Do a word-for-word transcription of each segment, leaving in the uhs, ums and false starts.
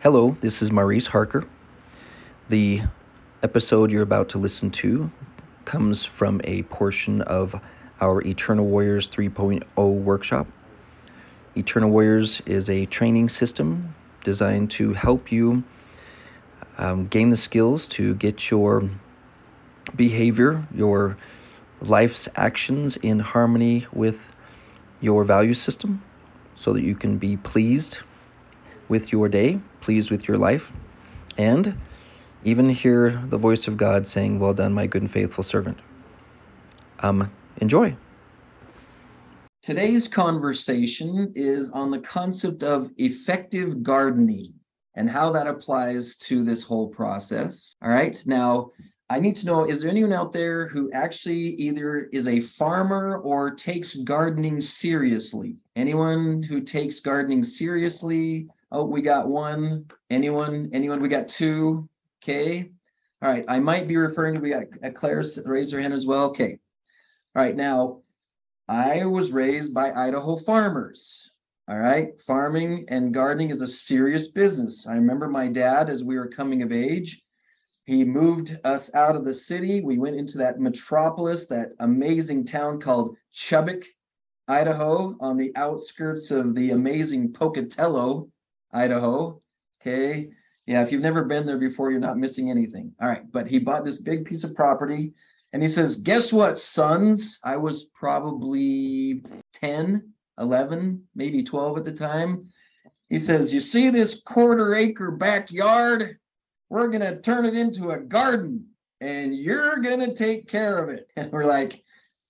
Hello, this is Maurice Harker. The episode you're about to listen to comes from a portion of our Eternal Warriors three point oh workshop. Eternal Warriors is a training system designed to help you um, gain the skills to get your behavior, your life's actions in harmony with your value system so that you can be pleased with your day, pleased with your life, and even hear the voice of God saying, "Well done, my good and faithful servant." Um, enjoy. Today's conversation is on the concept of effective gardening and how that applies to this whole process. All right, now I need to know, is there anyone out there who actually either is a farmer or takes gardening seriously? Anyone who takes gardening seriously? Oh, we got one. Anyone? Anyone? We got two. Okay. All right. I might be referring to, we got a Claire raised her hand as well. Okay. All right. Now, I was raised by Idaho farmers. All right. Farming and gardening is a serious business. I remember my dad, as we were coming of age, he moved us out of the city. We went into that metropolis, that amazing town called Chubbuck, Idaho, on the outskirts of the amazing Pocatello, Idaho. Okay. Yeah. If you've never been there before, you're not missing anything. All right. But he bought this big piece of property and he says, "Guess what, sons?" I was probably ten, eleven, maybe twelve at the time. He says, "You see this quarter acre backyard? We're going to turn it into a garden and you're going to take care of it." And we're like,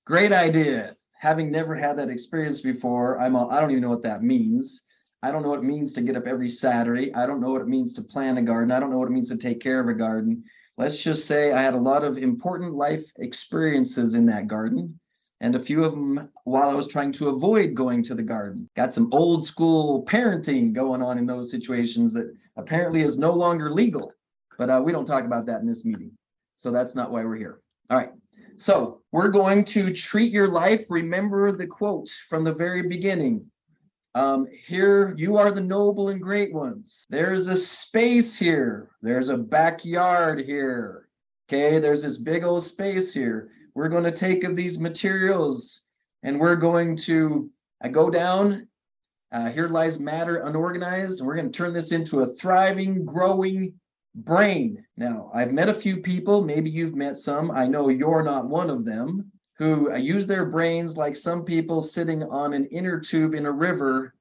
great idea. Having never had that experience before, I'm all, I don't even know what that means. I don't know what it means to get up every Saturday. I don't know what it means to plant a garden. I don't know what it means to take care of a garden. Let's just say I had a lot of important life experiences in that garden, and a few of them while I was trying to avoid going to the garden. Got some old school parenting going on in those situations that apparently is no longer legal, but uh, we don't talk about that in this meeting. So that's not why we're here. All right. So we're going to treat your life. Remember the quote from the very beginning. Um, here you are, the noble and great ones. There's a space here. There's a backyard here. Okay, there's this big old space here. We're going to take of these materials and we're going to uh, go down. Uh, here lies matter unorganized. And we're going to turn this into a thriving, growing brain. Now, I've met a few people. Maybe you've met some. I know you're not one of them, who use their brains like some people sitting on an inner tube in a river,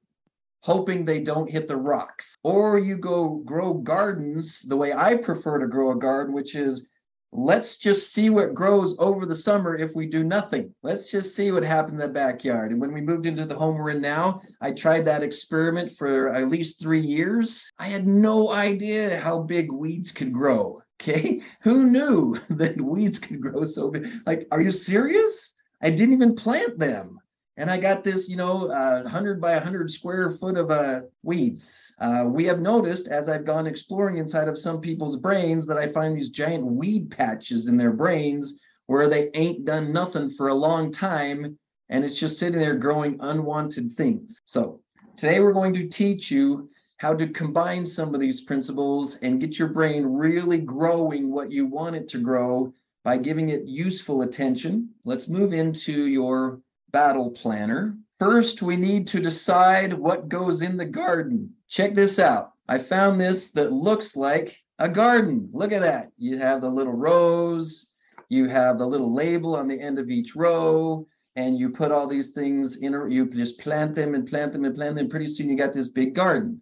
hoping they don't hit the rocks. Or you go grow gardens the way I prefer to grow a garden, which is, let's just see what grows over the summer if we do nothing. Let's just see what happens in the backyard. And when we moved into the home we're in now, I tried that experiment for at least three years. I had no idea how big weeds could grow. Okay, who knew that weeds could grow so big? Like, are you serious? I didn't even plant them. And I got this, you know, uh, one hundred by one hundred square foot of uh, weeds. Uh, we have noticed as I've gone exploring inside of some people's brains that I find these giant weed patches in their brains where they ain't done nothing for a long time. And it's just sitting there growing unwanted things. So today we're going to teach you how to combine some of these principles and get your brain really growing what you want it to grow by giving it useful attention. Let's move into your battle planner. First, we need to decide what goes in the garden. Check this out. I found this that looks like a garden. Look at that. You have the little rows, you have the little label on the end of each row, and you put all these things in, you just plant them and plant them and plant them. Pretty soon you got this big garden.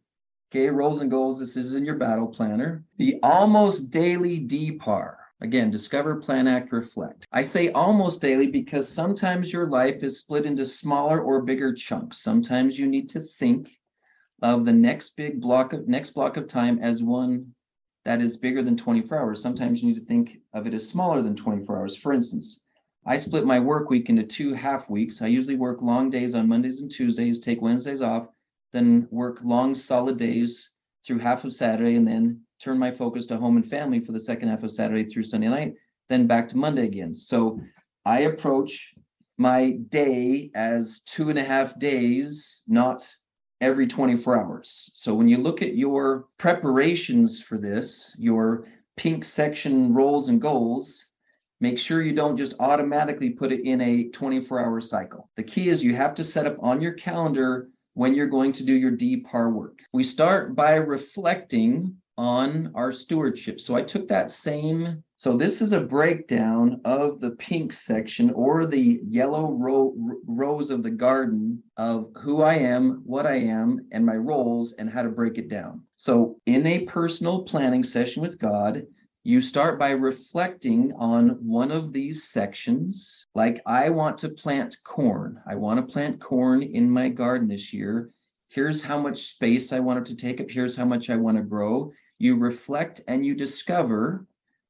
Okay, roles and goals, this is in your battle planner. The almost daily D P A R. Again, discover, plan, act, reflect. I say almost daily because sometimes your life is split into smaller or bigger chunks. Sometimes you need to think of the next big block of next block of time as one that is bigger than twenty-four hours. Sometimes you need to think of it as smaller than twenty-four hours. For instance, I split my work week into two half weeks. I usually work long days on Mondays and Tuesdays, take Wednesdays off, then work long solid days through half of Saturday, and then turn my focus to home and family for the second half of Saturday through Sunday night, then back to Monday again. So I approach my day as two and a half days, not every twenty-four hours. So when you look at your preparations for this, your pink section roles and goals, make sure you don't just automatically put it in a twenty-four hour cycle. The key is you have to set up on your calendar when you're going to do your D PAR work. We start by reflecting on our stewardship. So I took that same, so this is a breakdown of the pink section or the yellow row, rows of the garden of who I am, what I am, and my roles and how to break it down. So in a personal planning session with God, you start by reflecting on one of these sections. Like, I want to plant corn. I want to plant corn in my garden this year. Here's how much space I want it to take up. Here's how much I want to grow. You reflect and you discover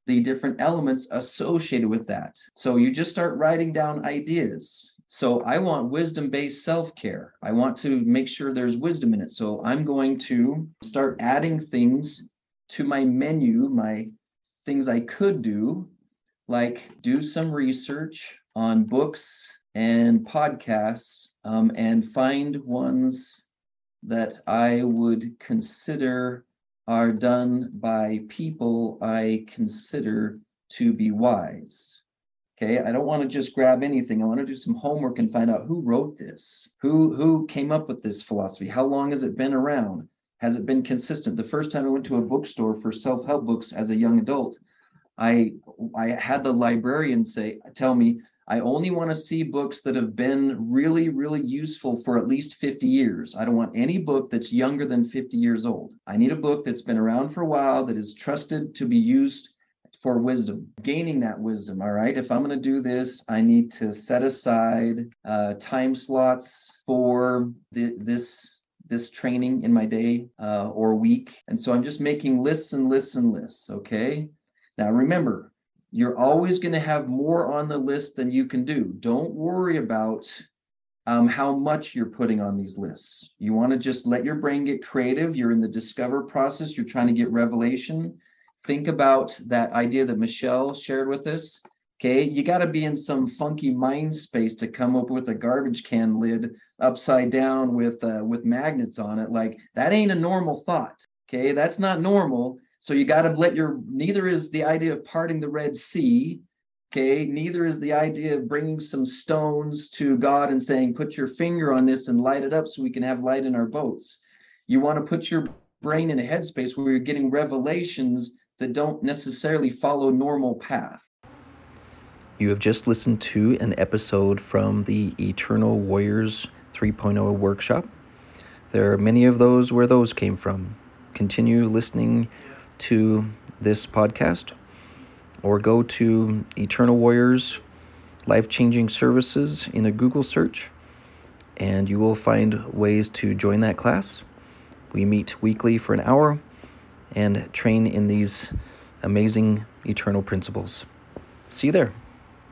the different elements associated with that. So you just start writing down ideas. So I want wisdom-based self-care. I want to make sure there's wisdom in it. So I'm going to start adding things to my menu, my things I could do, like do some research on books and podcasts, um, and find ones that I would consider are done by people I consider to be wise. Okay, I don't want to just grab anything. I want to do some homework and find out who wrote this, who who came up with this philosophy, how long has it been around? Has it been consistent? The first time I went to a bookstore for self-help books as a young adult, I I had the librarian say, tell me, I only want to see books that have been really, really useful for at least fifty years. I don't want any book that's younger than fifty years old. I need a book that's been around for a while, that is trusted to be used for wisdom, gaining that wisdom. All right, if I'm going to do this, I need to set aside uh, time slots for the, this this training in my day uh, or week. And so I'm just making lists and lists and lists, okay? Now remember, you're always gonna have more on the list than you can do. Don't worry about um, how much you're putting on these lists. You wanna just let your brain get creative. You're in the discover process. You're trying to get revelation. Think about that idea that Michelle shared with us, okay? You gotta be in some funky mind space to come up with a garbage can lid upside down with uh, with magnets on it. Like, that ain't a normal thought, okay? That's not normal. So you got to let your, neither is the idea of parting the Red Sea, okay? Neither is the idea of bringing some stones to God and saying, put your finger on this and light it up so we can have light in our boats. You want to put your brain in a headspace where you're getting revelations that don't necessarily follow normal path. You have just listened to an episode from the Eternal Warriors three point oh workshop. There are many of those where those came from. Continue listening to this podcast, or go to Eternal Warriors Life-Changing Services in a Google search, and you will find ways to join that class. We meet weekly for an hour and train in these amazing eternal principles. See you there.